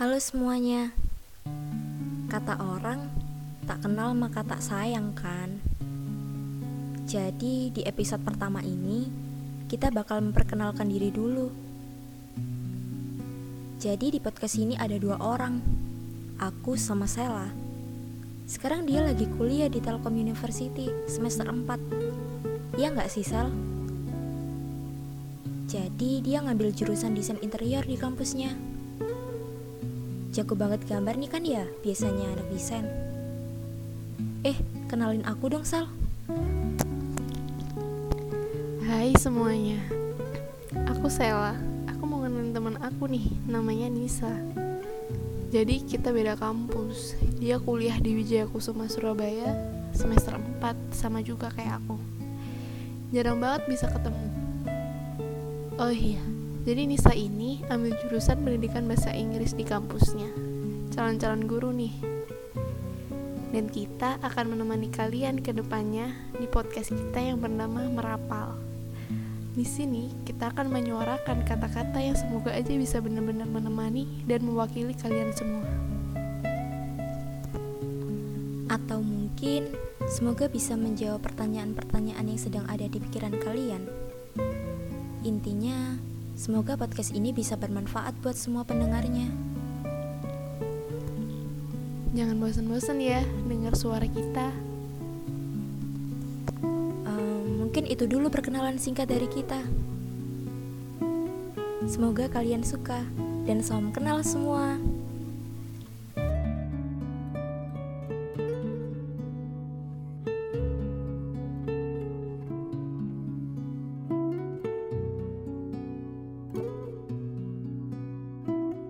Halo semuanya. Kata orang, tak kenal maka tak sayang kan? Jadi di episode pertama ini, kita bakal memperkenalkan diri dulu. Jadi di podcast ini ada 2 orang, aku sama Sela. Sekarang dia lagi kuliah di Telkom University semester 4. Iya gak sih, Sel? Jadi dia ngambil jurusan desain interior di kampusnya. Jago banget gambar nih kan ya, biasanya anak desain. Kenalin aku dong, Sal. Hai semuanya, aku Sela. Aku mau kenalin teman aku nih, namanya Nisa. Jadi kita beda kampus. Dia kuliah di Wijaya Kusuma Surabaya semester 4, sama juga kayak aku. Jarang banget bisa ketemu. Oh iya, jadi Nisa ini ambil jurusan pendidikan bahasa Inggris di kampusnya. Calon-calon guru nih. Dan kita akan menemani kalian ke depannya di podcast kita yang bernama Merapal. Di sini kita akan menyuarakan kata-kata yang semoga aja bisa benar-benar menemani dan mewakili kalian semua. Atau mungkin semoga bisa menjawab pertanyaan-pertanyaan yang sedang ada di pikiran kalian. Intinya, semoga podcast ini bisa bermanfaat buat semua pendengarnya. Jangan bosan-bosan ya dengar suara kita. Mungkin itu dulu perkenalan singkat dari kita. Semoga kalian suka dan salam kenal semua.